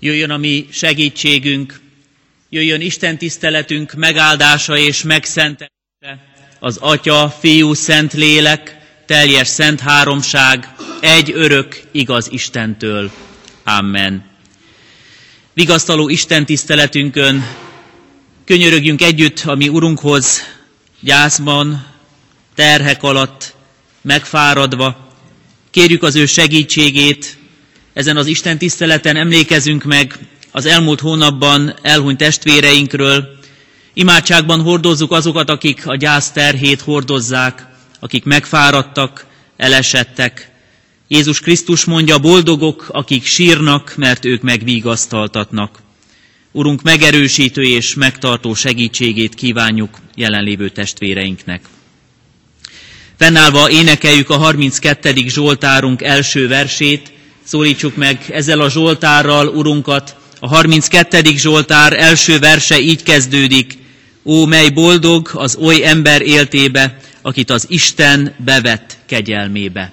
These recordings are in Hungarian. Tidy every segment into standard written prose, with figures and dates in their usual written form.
jöjjön a mi segítségünk, jöjjön Isten tiszteletünk megáldása és megszentelése, az Atya, Fiú, Szentlélek, teljes szent háromság, egy örök, igaz Istentől. Amen. Vigasztaló Isten tiszteletünkön könyörögjünk együtt a mi Urunkhoz, gyászban, terhek alatt, megfáradva. Kérjük az ő segítségét. Ezen az Isten tiszteleten emlékezünk meg az elmúlt hónapban elhunyt testvéreinkről. Imádságban hordozzuk azokat, akik a gyász terhét hordozzák, akik megfáradtak, elesettek. Jézus Krisztus mondja, boldogok, akik sírnak, mert ők megvigasztaltatnak. Urunk, megerősítő és megtartó segítségét kívánjuk jelenlévő testvéreinknek. Fennállva énekeljük a 32. Zsoltárunk első versét, szólítsuk meg ezzel a Zsoltárral Urunkat. A 32. Zsoltár első verse így kezdődik. Ó, mely boldog az oly ember éltébe, akit az Isten bevett kegyelmébe.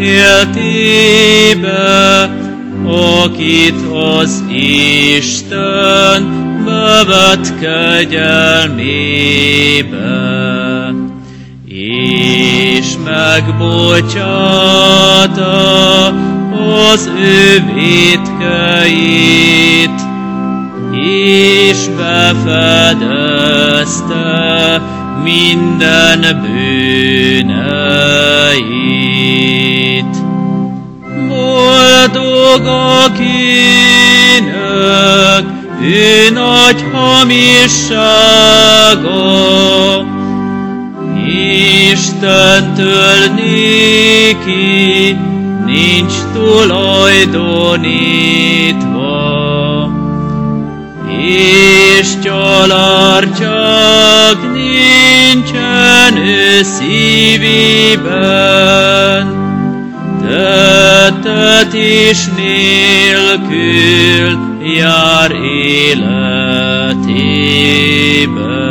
Életébe, akit az Isten bevett kegyelmébe, és megbocsátta az ő vétkeit, és befedezte minden bűneit. Boldog, akinek ő nagy hamissága, Istentől néki nincs tulajdonítva, és csalártság nincsen ő szívében, tettetés nélkül jár életében.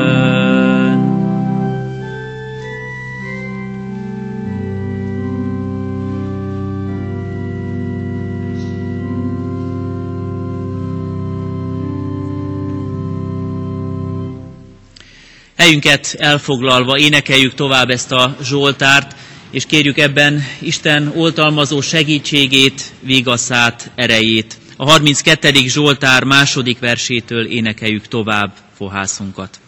Helyünket elfoglalva énekeljük tovább ezt a Zsoltárt, és kérjük ebben Isten oltalmazó segítségét, vigaszát, erejét. A 32. Zsoltár második versétől énekeljük tovább fohászunkat.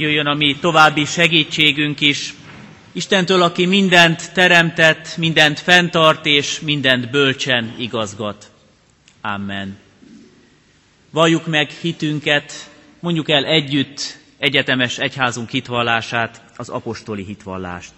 Jöjjön a mi további segítségünk is. Istentől, aki mindent teremtett, mindent fenntart, és mindent bölcsen igazgat. Amen. Valljuk meg hitünket, mondjuk el együtt egyetemes egyházunk hitvallását, az apostoli hitvallást.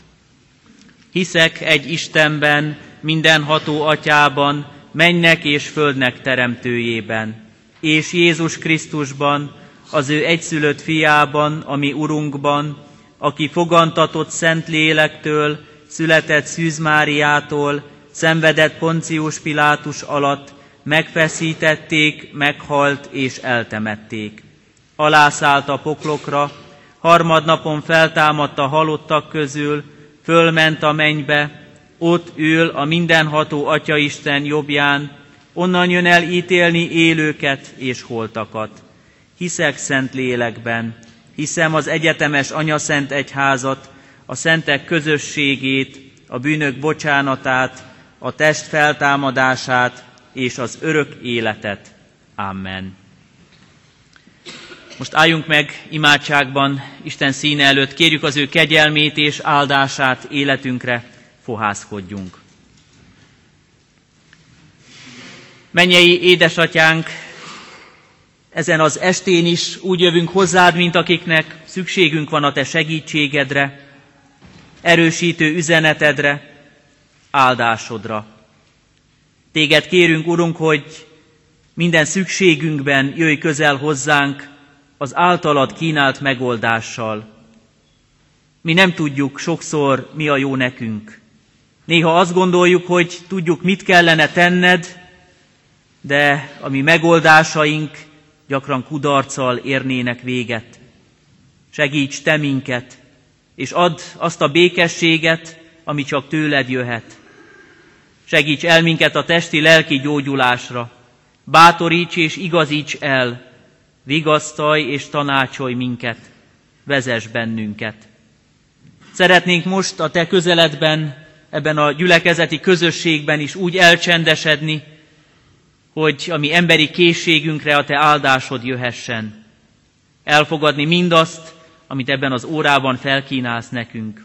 Hiszek egy Istenben, mindenható Atyában, mennek és földnek teremtőjében, és Jézus Krisztusban, az ő egyszülött fiában, ami Urunkban, aki fogantatott szent lélektől, született Szűz Máriától, szenvedett Poncius Pilátus alatt, megfeszítették, meghalt és eltemették. Alászállt a poklokra, harmadnapon feltámadt a halottak közül, fölment a mennybe, ott ül a mindenható Atyaisten jobbján, onnan jön el ítélni élőket és holtakat. Hiszek szent lélekben, hiszem az egyetemes anyaszent egyházat, a szentek közösségét, a bűnök bocsánatát, a test feltámadását és az örök életet. Amen. Most álljunk meg imádságban Isten színe előtt, kérjük az ő kegyelmét és áldását életünkre, fohászkodjunk. Mennyei édesatyánk, ezen az estén is úgy jövünk hozzád, mint akiknek szükségünk van a te segítségedre, erősítő üzenetedre, áldásodra. Téged kérünk, Urunk, hogy minden szükségünkben jöjj közel hozzánk az általad kínált megoldással. Mi nem tudjuk sokszor, mi a jó nekünk. Néha azt gondoljuk, hogy tudjuk, mit kellene tenned, de a mi megoldásaink gyakran kudarccal érnének véget. Segíts te minket, és add azt a békességet, ami csak tőled jöhet. Segíts el minket a testi-lelki gyógyulásra, bátoríts és igazíts el, vigasztalj és tanácsolj minket, vezess bennünket. Szeretnénk most a te közeledben, ebben a gyülekezeti közösségben is úgy elcsendesedni, hogy a mi emberi készségünkre a te áldásod jöhessen. Elfogadni mindazt, amit ebben az órában felkínálsz nekünk.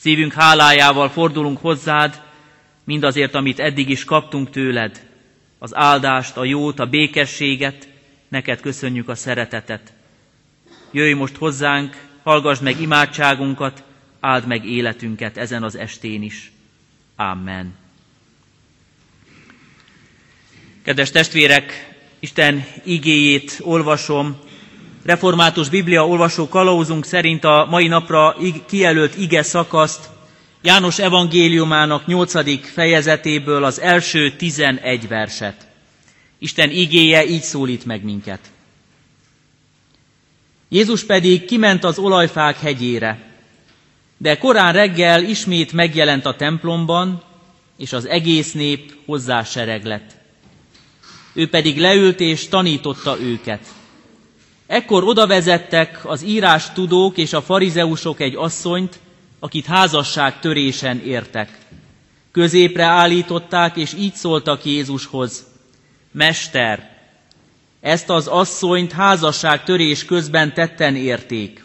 Szívünk hálájával fordulunk hozzád, mindazért, amit eddig is kaptunk tőled, az áldást, a jót, a békességet, neked köszönjük a szeretetet. Jöjj most hozzánk, hallgass meg imádságunkat, áld meg életünket ezen az estén is. Amen. Kedves testvérek, Isten igéjét olvasom. Református Biblia olvasó kalauzunk szerint a mai napra kijelölt ige szakaszt János evangéliumának 8. fejezetéből az első 11 verset. Isten igéje így szólít meg minket. Jézus pedig kiment az olajfák hegyére, de korán reggel ismét megjelent a templomban, és az egész nép hozzá sereglett. Ő pedig leült és tanította őket. Ekkor odavezettek az írás tudók és a farizeusok egy asszonyt, akit házasság törésen értek. Középre állították, és így szóltak Jézushoz: Mester, ezt az asszonyt házasság törés közben tetten érték.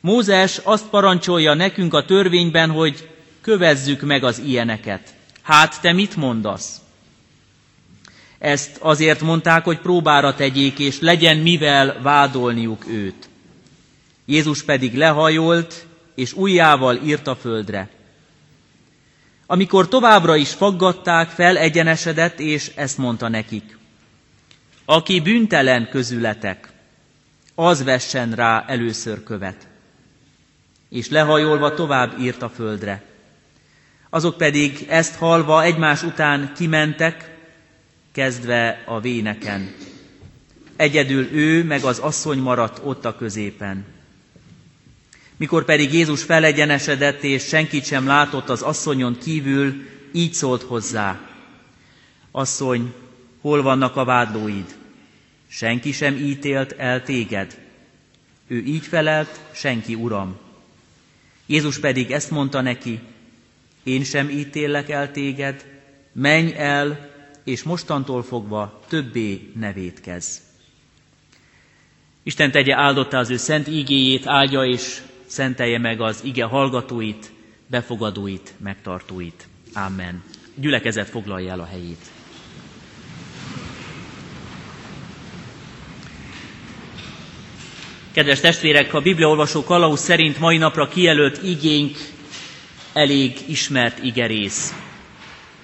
Mózes azt parancsolja nekünk a törvényben, hogy kövezzük meg az ilyeneket. Hát te mit mondasz? Ezt azért mondták, hogy próbára tegyék, és legyen mivel vádolniuk őt. Jézus pedig lehajolt, és ujjával írt a földre. Amikor továbbra is faggatták, felegyenesedett, és ezt mondta nekik: Aki bűntelen közületek, az vessen rá először követ. És lehajolva tovább írt a földre. Azok pedig ezt hallva egymás után kimentek, kezdve a véneken. Egyedül ő meg az asszony maradt ott a középen. Mikor pedig Jézus felegyenesedett, és senkit sem látott az asszonyon kívül, így szólt hozzá: Asszony, hol vannak a vádlóid? Senki sem ítélt el téged? Ő így felelt: Senki, Uram. Jézus pedig ezt mondta neki: Én sem ítéllek el téged, menj el, és mostantól fogva többé ne vétkezz. Isten tegye áldottá az ő szent igéjét, áldja és szentelje meg az ige hallgatóit, befogadóit, megtartóit. Amen. Gyülekezet foglalja el a helyét. Kedves testvérek, a bibliaolvasó kalauz szerint mai napra kijelölt igénk elég ismert igerész.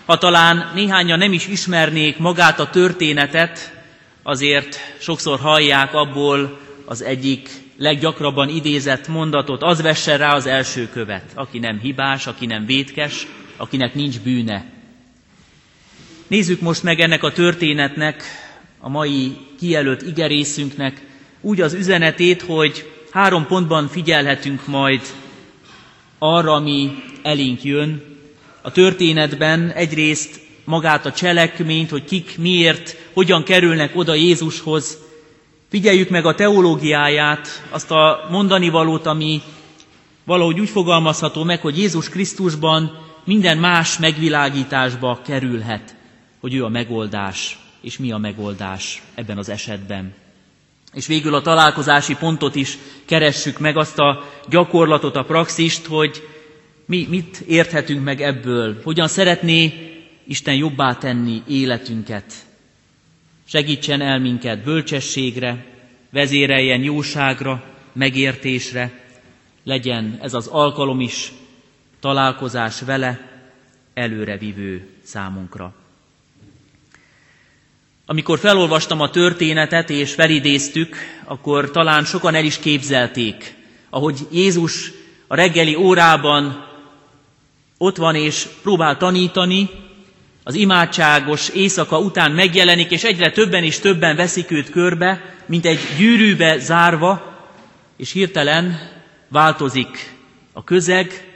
Ha talán néhányan nem is ismernék magát a történetet, azért sokszor hallják abból az egyik leggyakrabban idézett mondatot: az vesse rá az első követ, aki nem hibás, aki nem vétkes, akinek nincs bűne. Nézzük most meg ennek a történetnek, a mai kijelölt igerészünknek úgy az üzenetét, hogy 3 pontban figyelhetünk majd arra, ami elénk jön. A történetben egyrészt magát a cselekményt, hogy kik, miért, hogyan kerülnek oda Jézushoz. Figyeljük meg a teológiáját, azt a mondanivalót, ami valahogy úgy fogalmazható meg, hogy Jézus Krisztusban minden más megvilágításba kerülhet, hogy ő a megoldás, és mi a megoldás ebben az esetben. És végül a találkozási pontot is keressük meg, azt a gyakorlatot, a praxist, hogy mi mit érthetünk meg ebből, hogyan szeretné Isten jobbá tenni életünket. Segítsen el minket bölcsességre, vezéreljen jóságra, megértésre, legyen ez az alkalom is, találkozás vele, előrevívő számunkra. Amikor felolvastam a történetet és felidéztük, akkor talán sokan el is képzelték, ahogy Jézus a reggeli órában ott van és próbál tanítani, az imádságos éjszaka után megjelenik, és egyre többen és többen veszik őt körbe, mint egy gyűrűbe zárva, és hirtelen változik a közeg,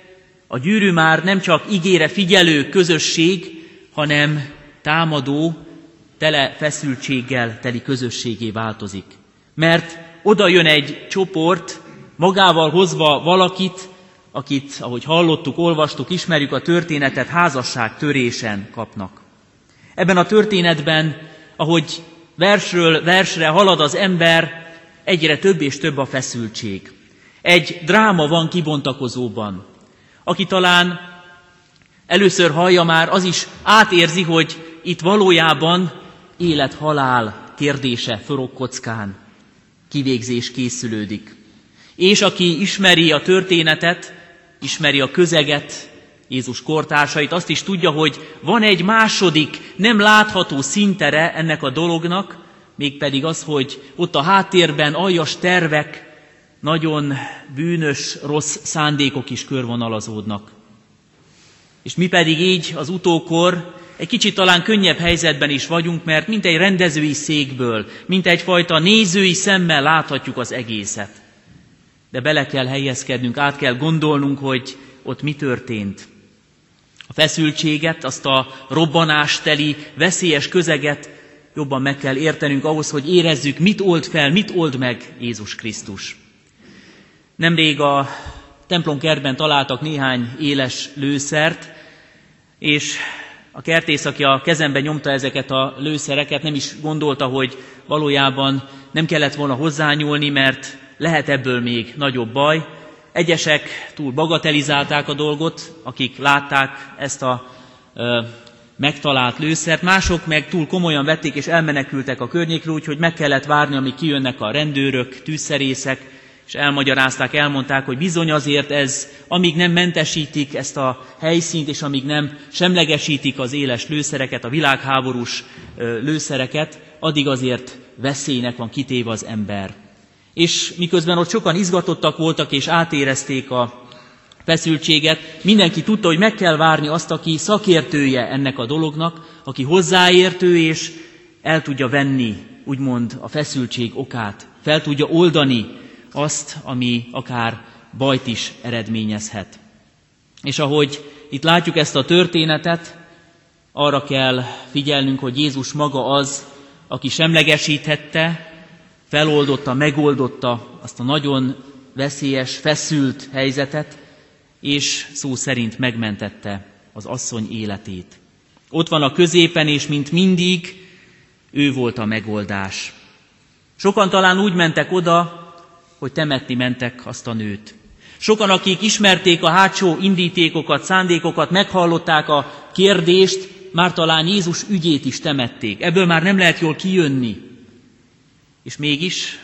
a gyűrű már nem csak igére figyelő közösség, hanem támadó, tele feszültséggel teli közösségé változik. Mert oda jön egy csoport, magával hozva valakit, akit, ahogy hallottuk, olvastuk, ismerjük a történetet, házasságtörésen kapnak. Ebben a történetben, ahogy versről versre halad az ember, egyre több és több a feszültség. Egy dráma van kibontakozóban. Aki talán először hallja, már az is átérzi, hogy itt valójában élet-halál kérdése forog kockán. Kivégzés készülődik. És aki ismeri a történetet, ismeri a közeget, Jézus kortársait, azt is tudja, hogy van egy második, nem látható szintere ennek a dolognak, mégpedig az, hogy ott a háttérben aljas tervek, nagyon bűnös, rossz szándékok is körvonalazódnak. És mi pedig így az utókor egy kicsit talán könnyebb helyzetben is vagyunk, mert mint egy rendezői székből, mint egyfajta nézői szemmel láthatjuk az egészet. De bele kell helyezkednünk, át kell gondolnunk, hogy ott mi történt. A feszültséget, azt a robbanásteli, veszélyes közeget jobban meg kell értenünk ahhoz, hogy érezzük, mit old fel, mit old meg Jézus Krisztus. Nemrég a templomkertben találtak néhány éles lőszert, és a kertész, aki a kezembe nyomta ezeket a lőszereket, nem is gondolta, hogy valójában nem kellett volna hozzányúlni, mert lehet ebből még nagyobb baj. Egyesek túl bagatelizálták a dolgot, akik látták ezt a megtalált lőszert, mások meg túl komolyan vették és elmenekültek a környékről, úgyhogy meg kellett várni, amíg kijönnek a rendőrök, tűzszerészek, és elmagyarázták, elmondták, hogy bizony azért ez, amíg nem mentesítik ezt a helyszínt, és amíg nem semlegesítik az éles lőszereket, a világháborús lőszereket, addig azért veszélynek van kitéve az ember. És miközben ott sokan izgatottak voltak, és átérezték a feszültséget, mindenki tudta, hogy meg kell várni azt, aki szakértője ennek a dolognak, aki hozzáértő, és el tudja venni, úgymond, a feszültség okát, fel tudja oldani azt, ami akár bajt is eredményezhet. És ahogy itt látjuk ezt a történetet, arra kell figyelnünk, hogy Jézus maga az, aki semlegesíthette, feloldotta, megoldotta azt a nagyon veszélyes, feszült helyzetet, és szó szerint megmentette az asszony életét. Ott van a középen, és mint mindig, ő volt a megoldás. Sokan talán úgy mentek oda, hogy temetni mentek azt a nőt. Sokan, akik ismerték a hátsó indítékokat, szándékokat, meghallották a kérdést, már talán Jézus ügyét is temették. Ebből már nem lehet jól kijönni. És mégis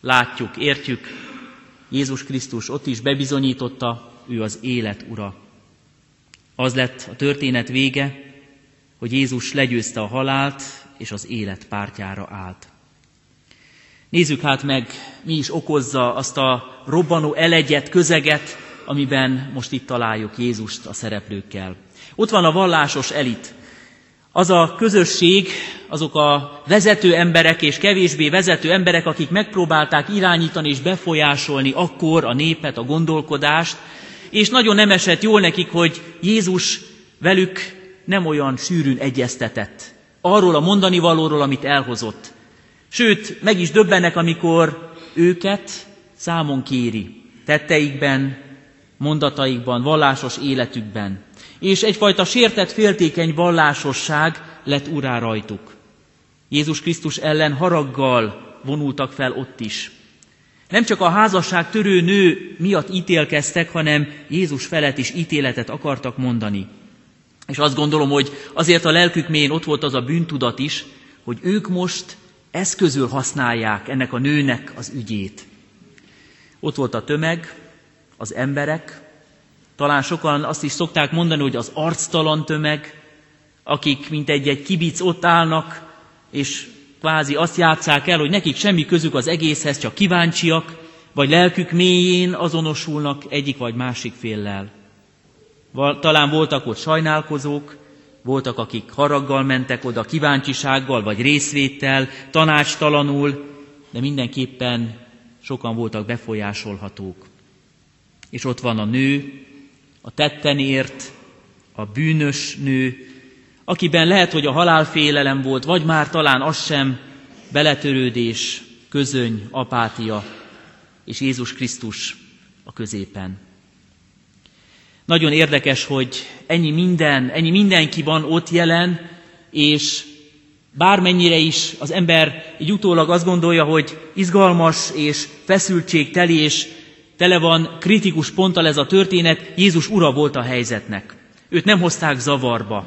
látjuk, értjük, Jézus Krisztus ott is bebizonyította, ő az élet ura. Az lett a történet vége, hogy Jézus legyőzte a halált, és az élet pártjára állt. Nézzük hát meg, mi is okozza azt a robbanó elegyet, közeget, amiben most itt találjuk Jézust a szereplőkkel. Ott van a vallásos elit. Az a közösség, azok a vezető emberek és kevésbé vezető emberek, akik megpróbálták irányítani és befolyásolni akkor a népet, a gondolkodást, és nagyon nem esett jól nekik, hogy Jézus velük nem olyan sűrűn egyeztetett arról a mondani valóról, amit elhozott. Sőt, meg is döbbennek, amikor őket számon kéri tetteikben, mondataikban, vallásos életükben. És egyfajta sértett, féltékeny vallásosság lett urá rajtuk. Jézus Krisztus ellen haraggal vonultak fel ott is. Nem csak a házasság törő nő miatt ítélkeztek, hanem Jézus felett is ítéletet akartak mondani. És azt gondolom, hogy azért a lelkük mélyén ott volt az a bűntudat is, hogy ők most eszközül használják ennek a nőnek az ügyét. Ott volt a tömeg, az emberek, talán sokan azt is szokták mondani, hogy az arctalan tömeg, akik mint egy kibic ott állnak, és kvázi azt játsszák el, hogy nekik semmi közük az egészhez, csak kíváncsiak, vagy lelkük mélyén azonosulnak egyik vagy másik féllel. Talán voltak ott sajnálkozók, voltak, akik haraggal mentek oda, kíváncsisággal, vagy részvéttel, tanácstalanul, de mindenképpen sokan voltak befolyásolhatók. És ott van a nő, a tettenért, a bűnös nő, akiben lehet, hogy a halálfélelem volt, vagy már talán az sem, beletörődés, közöny, apátia, és Jézus Krisztus a középen. Nagyon érdekes, hogy ennyi mindenki van ott jelen, és bármennyire is az ember így utólag azt gondolja, hogy izgalmas és feszültségteli, és tele van kritikus ponttal ez a történet, Jézus ura volt a helyzetnek. Őt nem hozták zavarba.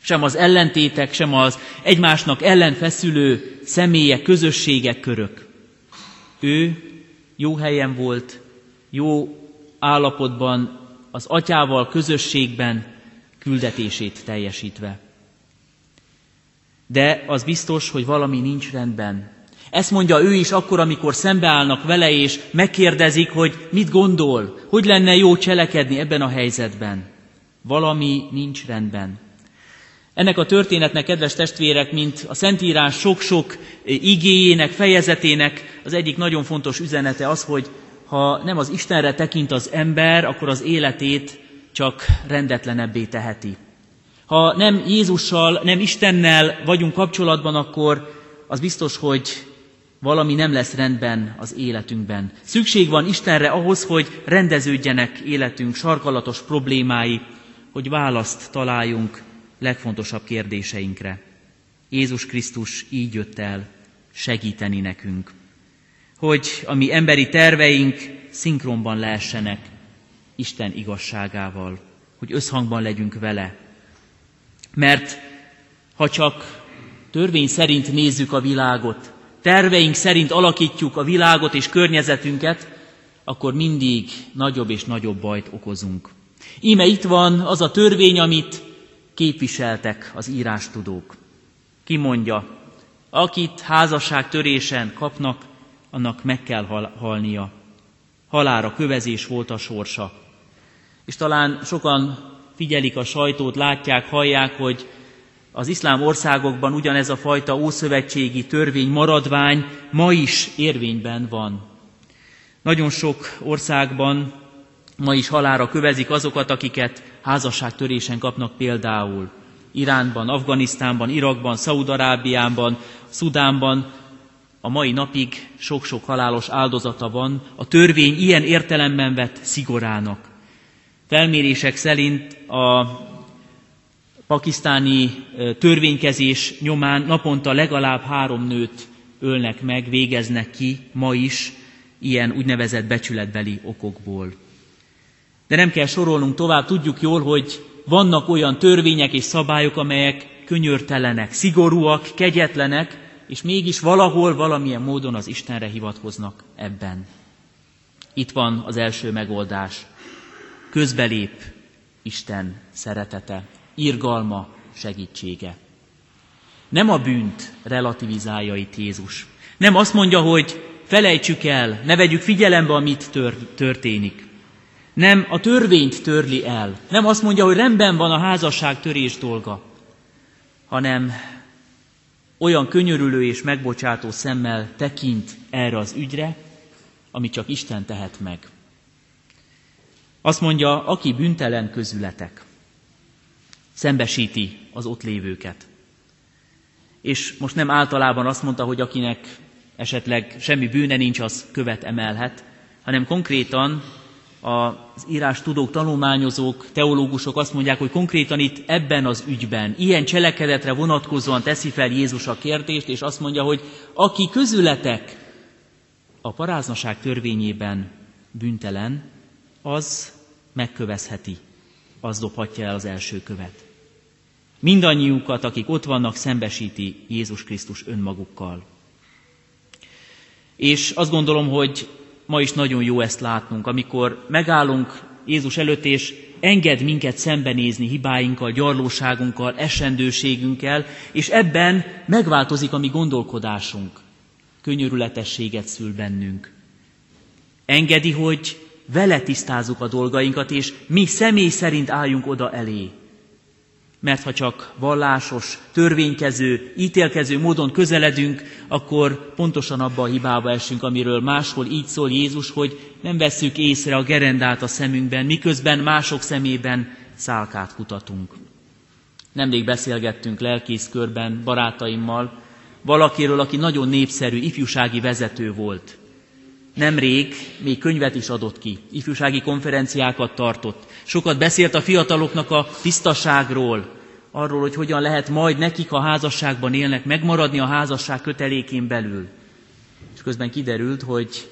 Sem az ellentétek, sem az egymásnak ellenfeszülő személyek, közösségek, körök. Ő jó helyen volt, jó állapotban, az atyával közösségben, küldetését teljesítve. De az biztos, hogy valami nincs rendben. Ezt mondja ő is akkor, amikor szembeállnak vele, és megkérdezik, hogy mit gondol, hogy lenne jó cselekedni ebben a helyzetben. Valami nincs rendben. Ennek a történetnek, kedves testvérek, mint a Szentírás sok-sok igéjének, fejezetének az egyik nagyon fontos üzenete az, hogy ha nem az Istenre tekint az ember, akkor az életét csak rendetlenebbé teheti. Ha nem Jézussal, nem Istennel vagyunk kapcsolatban, akkor az biztos, hogy valami nem lesz rendben az életünkben. Szükség van Istenre ahhoz, hogy rendeződjenek életünk sarkalatos problémái, hogy választ találjunk legfontosabb kérdéseinkre. Jézus Krisztus így jött el segíteni nekünk, hogy a mi emberi terveink szinkronban lehessenek Isten igazságával, hogy összhangban legyünk vele. Mert ha csak törvény szerint nézzük a világot, terveink szerint alakítjuk a világot és környezetünket, akkor mindig nagyobb és nagyobb bajt okozunk. Íme itt van az a törvény, amit képviseltek az írástudók. Ki mondja, akit házasságtörésen kapnak, annak meg kell halnia. Halálra kövezés volt a sorsa. És talán sokan figyelik a sajtót, látják, hallják, hogy az iszlám országokban ugyanez a fajta ószövetségi törvény, maradvány ma is érvényben van. Nagyon sok országban ma is halálra kövezik azokat, akiket házasságtörésen kapnak például. Iránban, Afganisztánban, Irakban, Szaúd-Arábiában, Szudánban a mai napig sok-sok halálos áldozata van a törvény ilyen értelemben vett szigorának. Felmérések szerint a pakisztáni törvénykezés nyomán naponta legalább 3 nőt ölnek meg, végeznek ki ma is ilyen úgynevezett becsületbeli okokból. De nem kell sorolnunk tovább, tudjuk jól, hogy vannak olyan törvények és szabályok, amelyek könyörtelenek, szigorúak, kegyetlenek, és mégis valahol, valamilyen módon az Istenre hivatkoznak ebben. Itt van az első megoldás. Közbelép Isten szeretete, irgalma, segítsége. Nem a bűnt relativizálja itt Jézus. Nem azt mondja, hogy felejtsük el, ne vegyük figyelembe, amit történik. Nem a törvényt törli el. Nem azt mondja, hogy rendben van a házasságtörés dolga, hanem olyan könyörülő és megbocsátó szemmel tekint erre az ügyre, amit csak Isten tehet meg. Azt mondja, aki bűntelen közületek. szembesíti az ott lévőket. És most nem általában azt mondta, hogy akinek esetleg semmi bűne nincs, az követ emelhet, hanem konkrétan az írástudók, tanulmányozók, teológusok azt mondják, hogy konkrétan itt ebben az ügyben, ilyen cselekedetre vonatkozóan teszi fel Jézus a kérdést, és azt mondja, hogy aki közületek a paráznaság törvényében bűntelen, az megkövezheti, az dobhatja el az első követ. Mindannyiukat, akik ott vannak, szembesíti Jézus Krisztus önmagukkal. És azt gondolom, hogy ma is nagyon jó ezt látnunk, amikor megállunk Jézus előtt, és enged minket szembenézni hibáinkkal, gyarlóságunkkal, esendőségünkkel, és ebben megváltozik a mi gondolkodásunk. Könyörületességet szül bennünk. Engedi, hogy vele tisztázzuk a dolgainkat, és mi személy szerint álljunk oda elé. Mert ha csak vallásos, törvénykező, ítélkező módon közeledünk, akkor pontosan abba a hibába esünk, amiről máshol így szól Jézus, hogy nem vesszük észre a gerendát a szemünkben, miközben mások szemében szálkát kutatunk. Nemrég beszélgettünk lelkészkörben barátaimmal valakiről, aki nagyon népszerű ifjúsági vezető volt. Nemrég még könyvet is adott ki, ifjúsági konferenciákat tartott. Sokat beszélt a fiataloknak a tisztaságról, arról, hogy hogyan lehet majd nekik, ha házasságban élnek, megmaradni a házasság kötelékén belül. És közben kiderült, hogy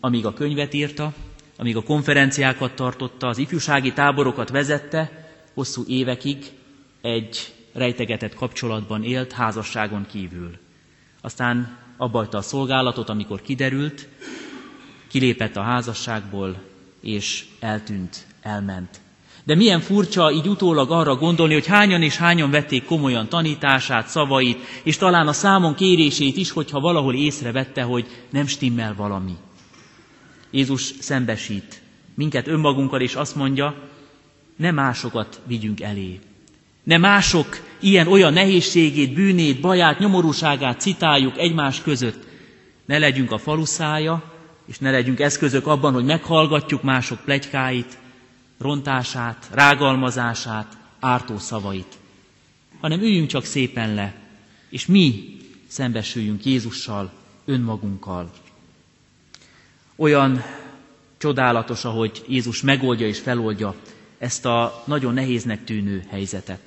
amíg a könyvet írta, amíg a konferenciákat tartotta, az ifjúsági táborokat vezette, hosszú évekig egy rejtegetett kapcsolatban élt házasságon kívül. Aztán abbahagyta a szolgálatot, amikor kiderült, kilépett a házasságból, és eltűnt, elment. De milyen furcsa így utólag arra gondolni, hogy hányan és hányan vették komolyan tanítását, szavait, és talán a számon kérését is, hogyha valahol észrevette, hogy nem stimmel valami. Jézus szembesít minket önmagunkkal, és azt mondja, ne másokat vigyünk elé. Ne mások ilyen-olyan nehézségét, bűnét, baját, nyomorúságát citáljuk egymás között. Ne legyünk a faluszája, és ne legyünk eszközök abban, hogy meghallgatjuk mások pletykáit, rontását, rágalmazását, ártó szavait. Hanem üljünk csak szépen le, és mi szembesüljünk Jézussal, önmagunkkal. Olyan csodálatos, ahogy Jézus megoldja és feloldja ezt a nagyon nehéznek tűnő helyzetet.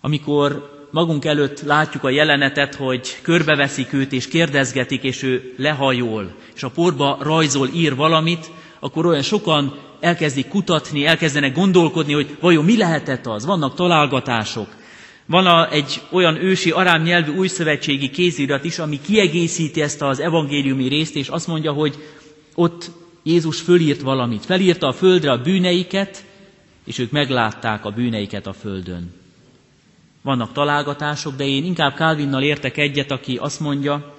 Amikor magunk előtt látjuk a jelenetet, hogy körbeveszik őt, és kérdezgetik, és ő lehajol, és a porba rajzol, ír valamit, akkor olyan sokan elkezdik kutatni, elkezdenek gondolkodni, hogy vajon mi lehetett az, vannak találgatások. Van egy olyan ősi arám nyelvű újszövetségi kézirat is, ami kiegészíti ezt az evangéliumi részt, és azt mondja, hogy ott Jézus fölírt valamit, felírta a földre a bűneiket, és ők meglátták a bűneiket a földön. Vannak találgatások, de én inkább Calvinnal értek egyet, aki azt mondja,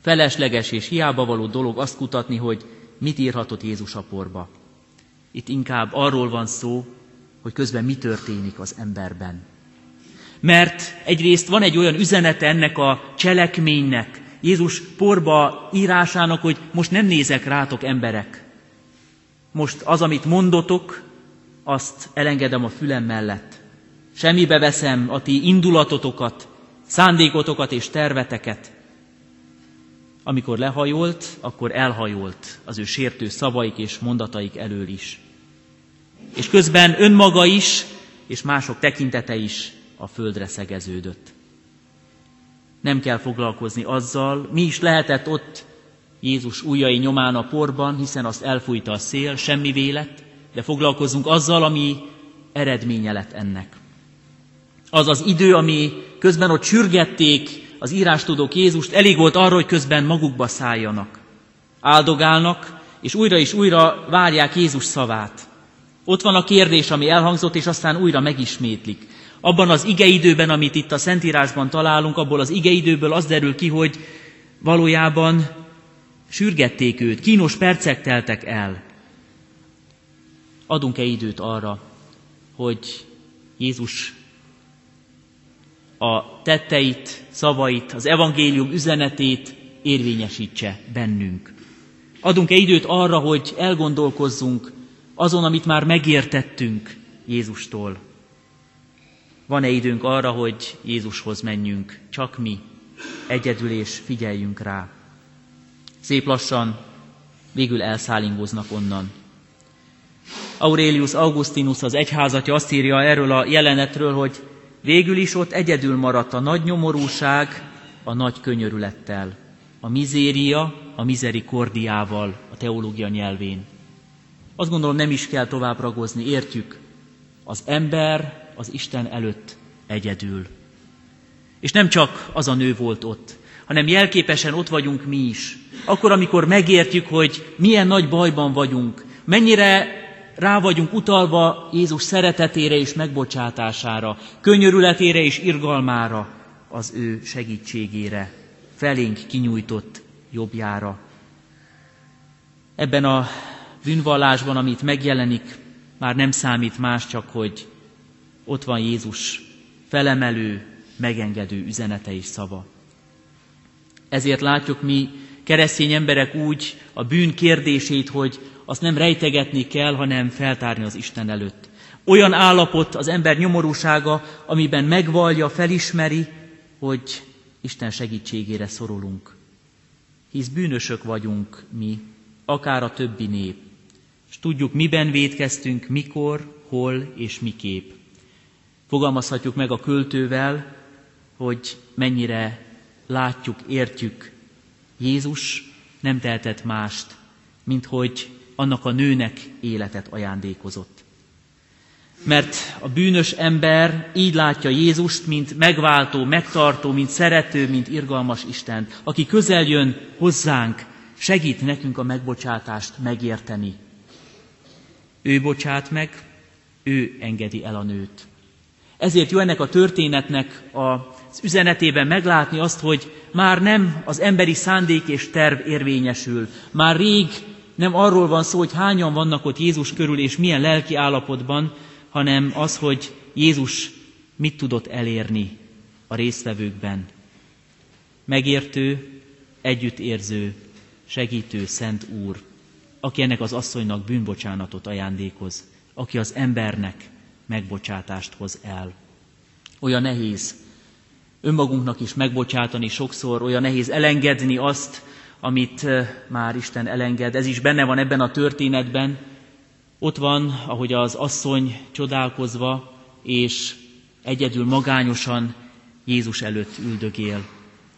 felesleges és hiába való dolog azt kutatni, hogy mit írhatott Jézus a porba. Itt inkább arról van szó, hogy közben mi történik az emberben. Mert egyrészt van egy olyan üzenete ennek a cselekménynek, Jézus porba írásának, hogy most nem nézek rátok, emberek. Most az, amit mondotok, azt elengedem a fülem mellett. Semmibe veszem a ti indulatotokat, szándékotokat és terveteket. Amikor lehajolt, akkor elhajolt az ő sértő szavaik és mondataik elől is. És közben önmaga is, és mások tekintete is a földre szegeződött. Nem kell foglalkozni azzal, mi is lehetett ott Jézus ujjai nyomán a porban, hiszen azt elfújta a szél, semmivé lett, de foglalkozzunk azzal, ami eredménye lett ennek. Az az idő, ami közben ott sürgették az írástudók Jézust, elég volt arra, hogy közben magukba szálljanak. Áldogálnak, és újra várják Jézus szavát. Ott van a kérdés, ami elhangzott, és aztán újra megismétlik. Abban az igeidőben, amit itt a Szentírásban találunk, abból az igeidőből az derül ki, hogy valójában sürgették őt, kínos percek teltek el. Adunk-e időt arra, hogy Jézus a tetteit, szavait, az evangélium üzenetét érvényesítse bennünk? Adunk-e időt arra, hogy elgondolkozzunk azon, amit már megértettünk Jézustól? Van-e időnk arra, hogy Jézushoz menjünk, csak mi, egyedül, és figyeljünk rá. Szép lassan végül elszállingoznak onnan. Aurelius Augustinus, az egyházatya azt írja erről a jelenetről, hogy végül is ott egyedül maradt a nagy nyomorúság a nagy könyörülettel, a mizéria a mizerikordiával a teológia nyelvén. Azt gondolom, nem is kell tovább ragozni, értjük, az ember az Isten előtt egyedül. És nem csak az a nő volt ott, hanem jelképesen ott vagyunk mi is. Akkor, amikor megértjük, hogy milyen nagy bajban vagyunk, mennyire rá vagyunk utalva Jézus szeretetére és megbocsátására, könyörületére és irgalmára, az ő segítségére, felénk kinyújtott jobbjára. Ebben a bűnvallásban, amit megjelenik, már nem számít más, csak hogy ott van Jézus felemelő, megengedő üzenete és szava. Ezért látjuk mi keresztény emberek úgy a bűn kérdését, hogy azt nem rejtegetni kell, hanem feltárni az Isten előtt. Olyan állapot az ember nyomorúsága, amiben megvallja, felismeri, hogy Isten segítségére szorulunk. Hisz bűnösök vagyunk mi, akár a többi nép, és tudjuk, miben vétkeztünk, mikor, hol és miképp. Fogalmazhatjuk meg a költővel, hogy mennyire látjuk, értjük. Jézus nem tehetett mást, mint hogy annak a nőnek életet ajándékozott. Mert a bűnös ember így látja Jézust, mint megváltó, megtartó, mint szerető, mint irgalmas Istent, aki közel jön hozzánk, segít nekünk a megbocsátást megérteni. Ő bocsát meg, ő engedi el a nőt. Ezért jó ennek a történetnek az üzenetében meglátni azt, hogy már nem az emberi szándék és terv érvényesül. Már rég nem arról van szó, hogy hányan vannak ott Jézus körül, és milyen lelki állapotban, hanem az, hogy Jézus mit tudott elérni a résztvevőkben. Megértő, együttérző, segítő Szent Úr, aki ennek az asszonynak bűnbocsánatot ajándékoz, aki az embernek megbocsátást hoz el. Olyan nehéz önmagunknak is megbocsátani sokszor, olyan nehéz elengedni azt, amit már Isten elenged. Ez is benne van ebben a történetben. Ott van, ahogy az asszony csodálkozva és egyedül magányosan Jézus előtt üldögél.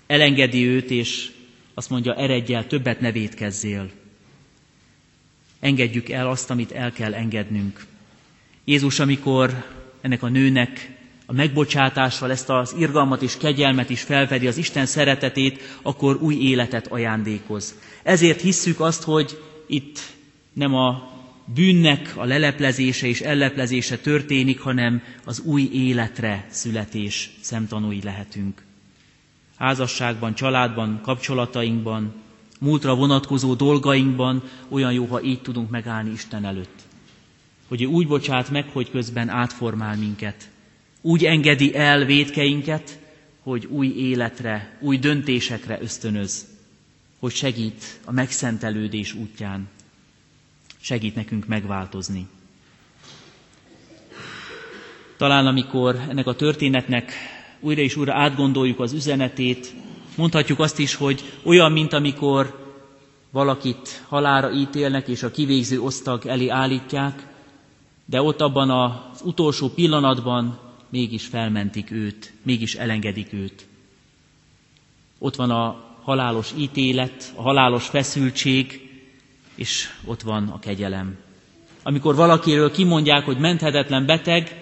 Elengedi őt, és azt mondja, eredj el, többet ne vétkezzél. Engedjük el azt, amit el kell engednünk. Jézus, amikor ennek a nőnek a megbocsátással ezt az irgalmat és kegyelmet is felfedi, az Isten szeretetét, akkor új életet ajándékoz. Ezért hisszük azt, hogy itt nem a bűnnek a leleplezése és elleplezése történik, hanem az új életre születés szemtanúi lehetünk. Házasságban, családban, kapcsolatainkban, múltra vonatkozó dolgainkban olyan jó, ha így tudunk megállni Isten előtt. Hogy ő úgy bocsát meg, hogy közben átformál minket. Úgy engedi el vétkeinket, hogy új életre, új döntésekre ösztönöz. Hogy segít a megszentelődés útján. Segít nekünk megváltozni. Talán amikor ennek a történetnek újra és újra átgondoljuk az üzenetét, mondhatjuk azt is, hogy olyan, mint amikor valakit halálra ítélnek, és a kivégző osztag elé állítják, de ott abban az utolsó pillanatban mégis felmentik őt, mégis elengedik őt. Ott van a halálos ítélet, a halálos feszültség, és ott van a kegyelem. Amikor valakiről kimondják, hogy menthetetlen beteg,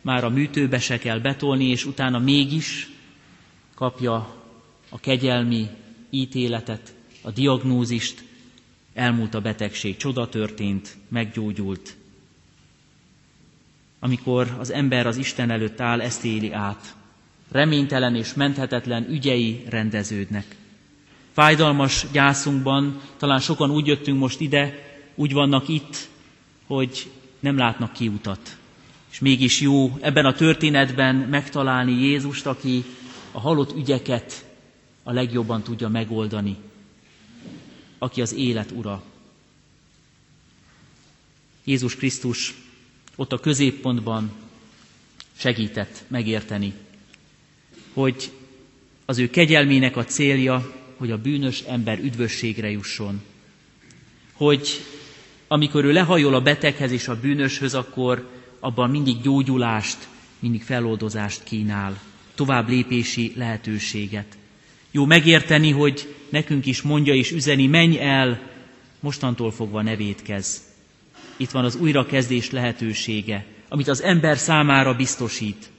már a műtőbe se kell betolni, és utána mégis kapja a kegyelmi ítéletet, a diagnózist, elmúlt a betegség, csoda történt, meggyógyult. Amikor az ember az Isten előtt áll, ezt éli át. Reménytelen és menthetetlen ügyei rendeződnek. Fájdalmas gyászunkban, talán sokan úgy jöttünk most ide, úgy vannak itt, hogy nem látnak kiutat. És mégis jó ebben a történetben megtalálni Jézust, aki a halott ügyeket a legjobban tudja megoldani. Aki az élet ura. Jézus Krisztus ott a középpontban segített megérteni, hogy az ő kegyelmének a célja, hogy a bűnös ember üdvösségre jusson. Hogy amikor ő lehajol a beteghez és a bűnöshöz, akkor abban mindig gyógyulást, mindig feloldozást kínál, tovább lépési lehetőséget. Jó megérteni, hogy nekünk is mondja és üzeni, menj el, mostantól fogva ne vétkezz. Itt van az újrakezdés lehetősége, amit az ember számára biztosít.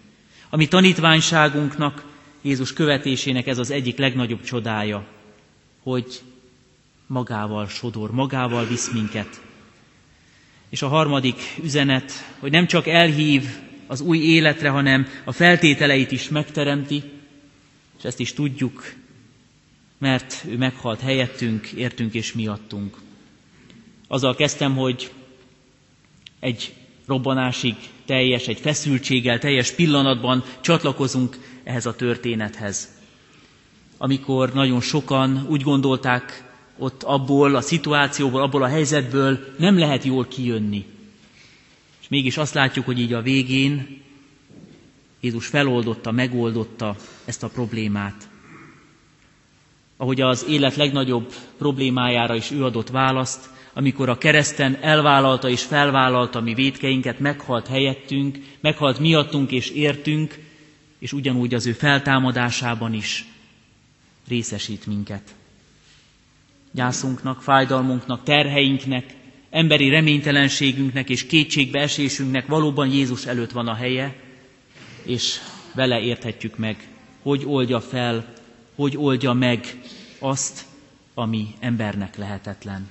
A mi tanítványságunknak, Jézus követésének ez az egyik legnagyobb csodája, hogy magával sodor, magával visz minket. És a harmadik üzenet, hogy nem csak elhív az új életre, hanem a feltételeit is megteremti, és ezt is tudjuk, mert ő meghalt helyettünk, értünk és miattunk. Azzal kezdtem, hogy egy robbanásig teljes, egy feszültséggel, teljes pillanatban csatlakozunk ehhez a történethez. Amikor nagyon sokan úgy gondolták, ott abból a szituációból, abból a helyzetből nem lehet jól kijönni. És mégis azt látjuk, hogy így a végén Jézus feloldotta, megoldotta ezt a problémát. Ahogy az élet legnagyobb problémájára is ő adott választ, amikor a kereszten elvállalta és felvállalta mi vétkeinket, meghalt helyettünk, meghalt miattunk és értünk, és ugyanúgy az ő feltámadásában is részesít minket. Gyászunknak, fájdalmunknak, terheinknek, emberi reménytelenségünknek és kétségbeesésünknek valóban Jézus előtt van a helye, és vele érthetjük meg, hogy oldja fel, hogy oldja meg azt, ami embernek lehetetlen.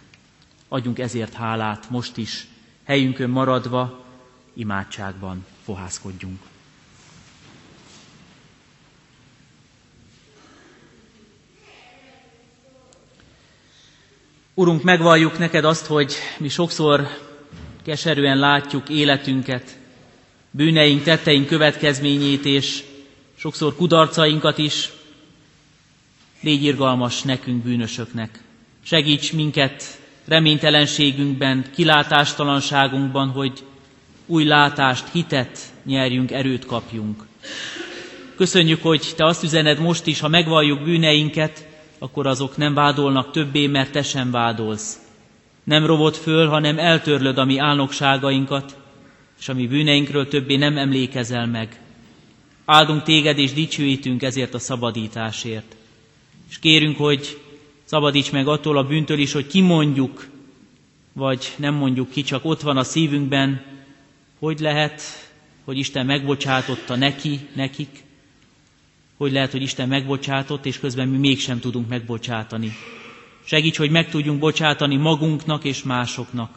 Adjunk ezért hálát most is, helyünkön maradva, imádságban fohászkodjunk. Urunk, megvalljuk neked azt, hogy mi sokszor keserűen látjuk életünket, bűneink, tetteink következményét, és sokszor kudarcainkat is. Légy irgalmas nekünk, bűnösöknek. Segíts minket reménytelenségünkben, kilátástalanságunkban, hogy új látást, hitet nyerjünk, erőt kapjunk. Köszönjük, hogy te azt üzened most is, ha megvalljuk bűneinket, akkor azok nem vádolnak többé, mert te sem vádolsz. Nem rovod föl, hanem eltörlöd a mi álnokságainkat, és a mi bűneinkről többé nem emlékezel meg. Áldunk téged és dicsőítünk ezért a szabadításért. És kérünk, hogy szabadíts meg attól a bűntől is, hogy kimondjuk, vagy nem mondjuk ki, csak ott van a szívünkben, hogy lehet, hogy Isten megbocsátotta nekik, hogy lehet, hogy Isten megbocsátott, és közben mi mégsem tudunk megbocsátani. Segíts, hogy meg tudjunk bocsátani magunknak és másoknak.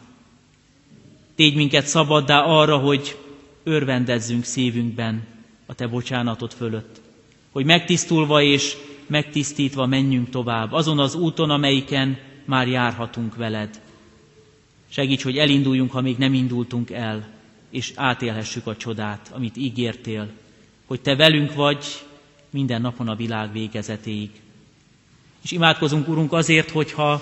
Tégy minket szabaddá arra, hogy örvendezzünk szívünkben a te bocsánatod fölött. Hogy megtisztulva és megtisztítva menjünk tovább, azon az úton, amelyiken már járhatunk veled. Segíts, hogy elinduljunk, ha még nem indultunk el, és átélhessük a csodát, amit ígértél, hogy te velünk vagy, minden napon a világ végezetéig. És imádkozunk, Urunk, azért, hogyha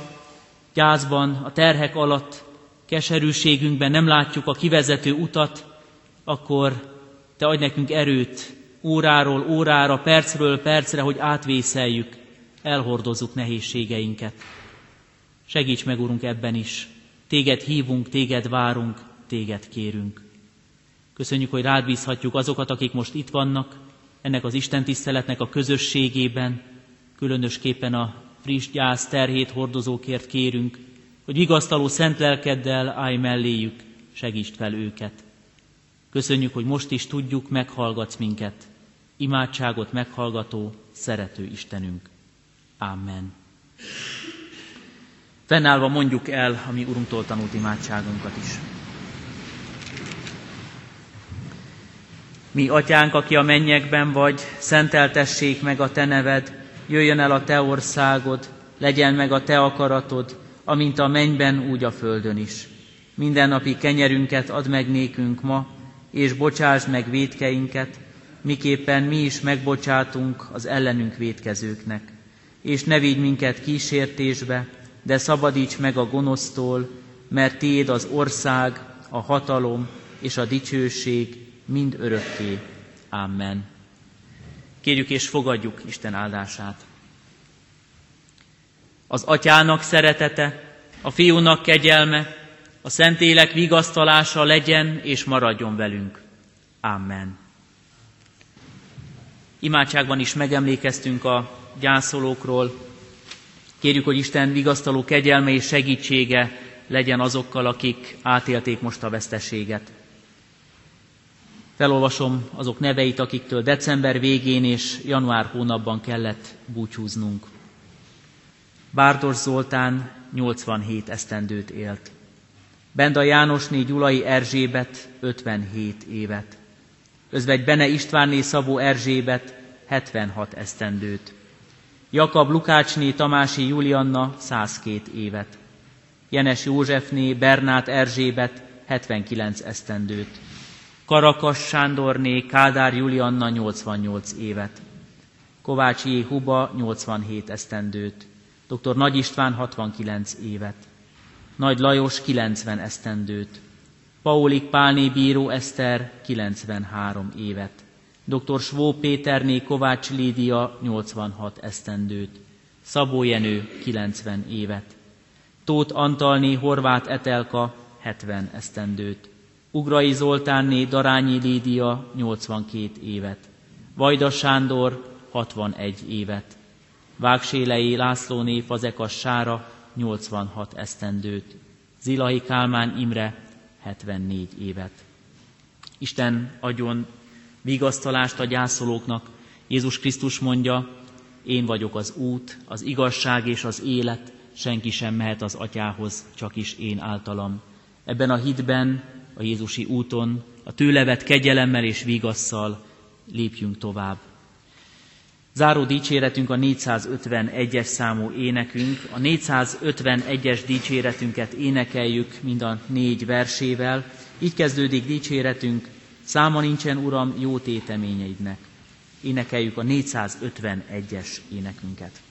gyászban, a terhek alatt, keserűségünkben nem látjuk a kivezető utat, akkor te adj nekünk erőt óráról órára, percről percre, hogy átvészeljük, elhordozzuk nehézségeinket. Segíts meg, Urunk, ebben is. Téged hívunk, téged várunk, téged kérünk. Köszönjük, hogy rád bízhatjuk azokat, akik most itt vannak, ennek az istentiszteletnek a közösségében, különösképpen a friss gyász terhét hordozókért kérünk, hogy vigasztaló szent lelkeddel állj melléjük, segítsd fel őket. Köszönjük, hogy most is tudjuk, meghallgatsz minket. Imádságot meghallgató, szerető Istenünk. Amen. Fennállva mondjuk el a mi Urunktól tanult imádságunkat is. Mi, Atyánk, aki a mennyekben vagy, szenteltessék meg a te neved, jöjjön el a te országod, legyen meg a te akaratod, amint a mennyben, úgy a földön is. Mindennapi kenyerünket add meg nékünk ma, és bocsásd meg vétkeinket, miképpen mi is megbocsátunk az ellenünk vétkezőknek. És ne vigy minket kísértésbe, de szabadíts meg a gonosztól, mert tiéd az ország, a hatalom és a dicsőség, mind örökké. Amen. Kérjük és fogadjuk Isten áldását. Az Atyának szeretete, a Fiúnak kegyelme, a Szentlélek vigasztalása legyen és maradjon velünk. Amen. Imádságban is megemlékeztünk a gyászolókról. Kérjük, hogy Isten vigasztaló kegyelme és segítsége legyen azokkal, akik átélték most a veszteséget. Felolvasom azok neveit, akiktől december végén és január hónapban kellett búcsúznunk. Bárdos Zoltán 87 esztendőt élt. Benda Jánosné Gyulai Erzsébet 57 évet. Özvegy Bene Istvánné Szabó Erzsébet 76 esztendőt. Jakab Lukácsné Tamási Julianna 102 évet. Jenes Józsefné Bernát Erzsébet 79 esztendőt. Karakas Sándorné Kádár Julianna 88 évet. Kovács J. Huba 87 esztendőt. Dr. Nagy István 69 évet. Nagy Lajos 90 esztendőt. Paulik Pálné Bíró Eszter 93 évet. Dr. Svó Péterné Kovács Lídia 86 esztendőt. Szabó Jenő 90 évet. Tóth Antalné Horváth Etelka 70 esztendőt. Ugrai Zoltánné Darányi Lídia 82 évet. Vajda Sándor 61 évet. Vágselei Lászlóné Fazekas Sára 86 esztendőt. Zilahi Kálmán Imre 74 évet. Isten adjon vigasztalást a gyászolóknak. Jézus Krisztus mondja, én vagyok az út, az igazság és az élet, senki sem mehet az atyához, csak is én általam. Ebben a hitben, a Jézusi úton, a tőle vett kegyelemmel és vigasszal lépjünk tovább. Záró dicséretünk a 451-es számú énekünk. A 451-es dicséretünket énekeljük mind a 4 versével. Így kezdődik dicséretünk, száma nincsen, Uram, jó téteményeidnek. Énekeljük a 451-es énekünket.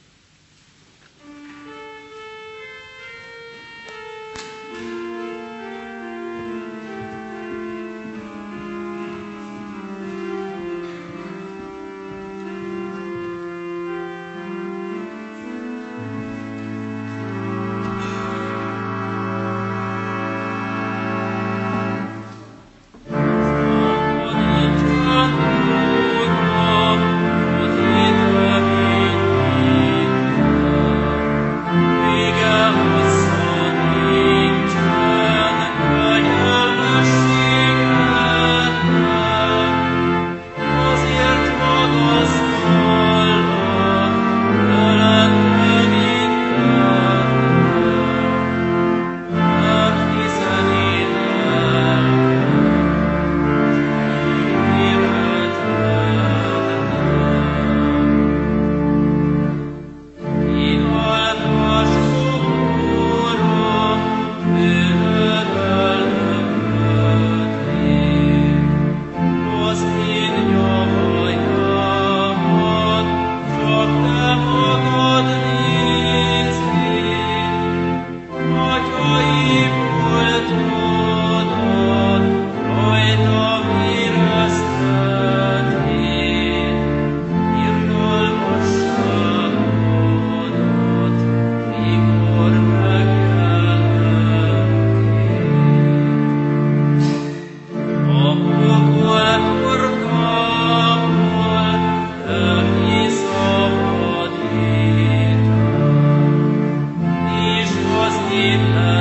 Amen.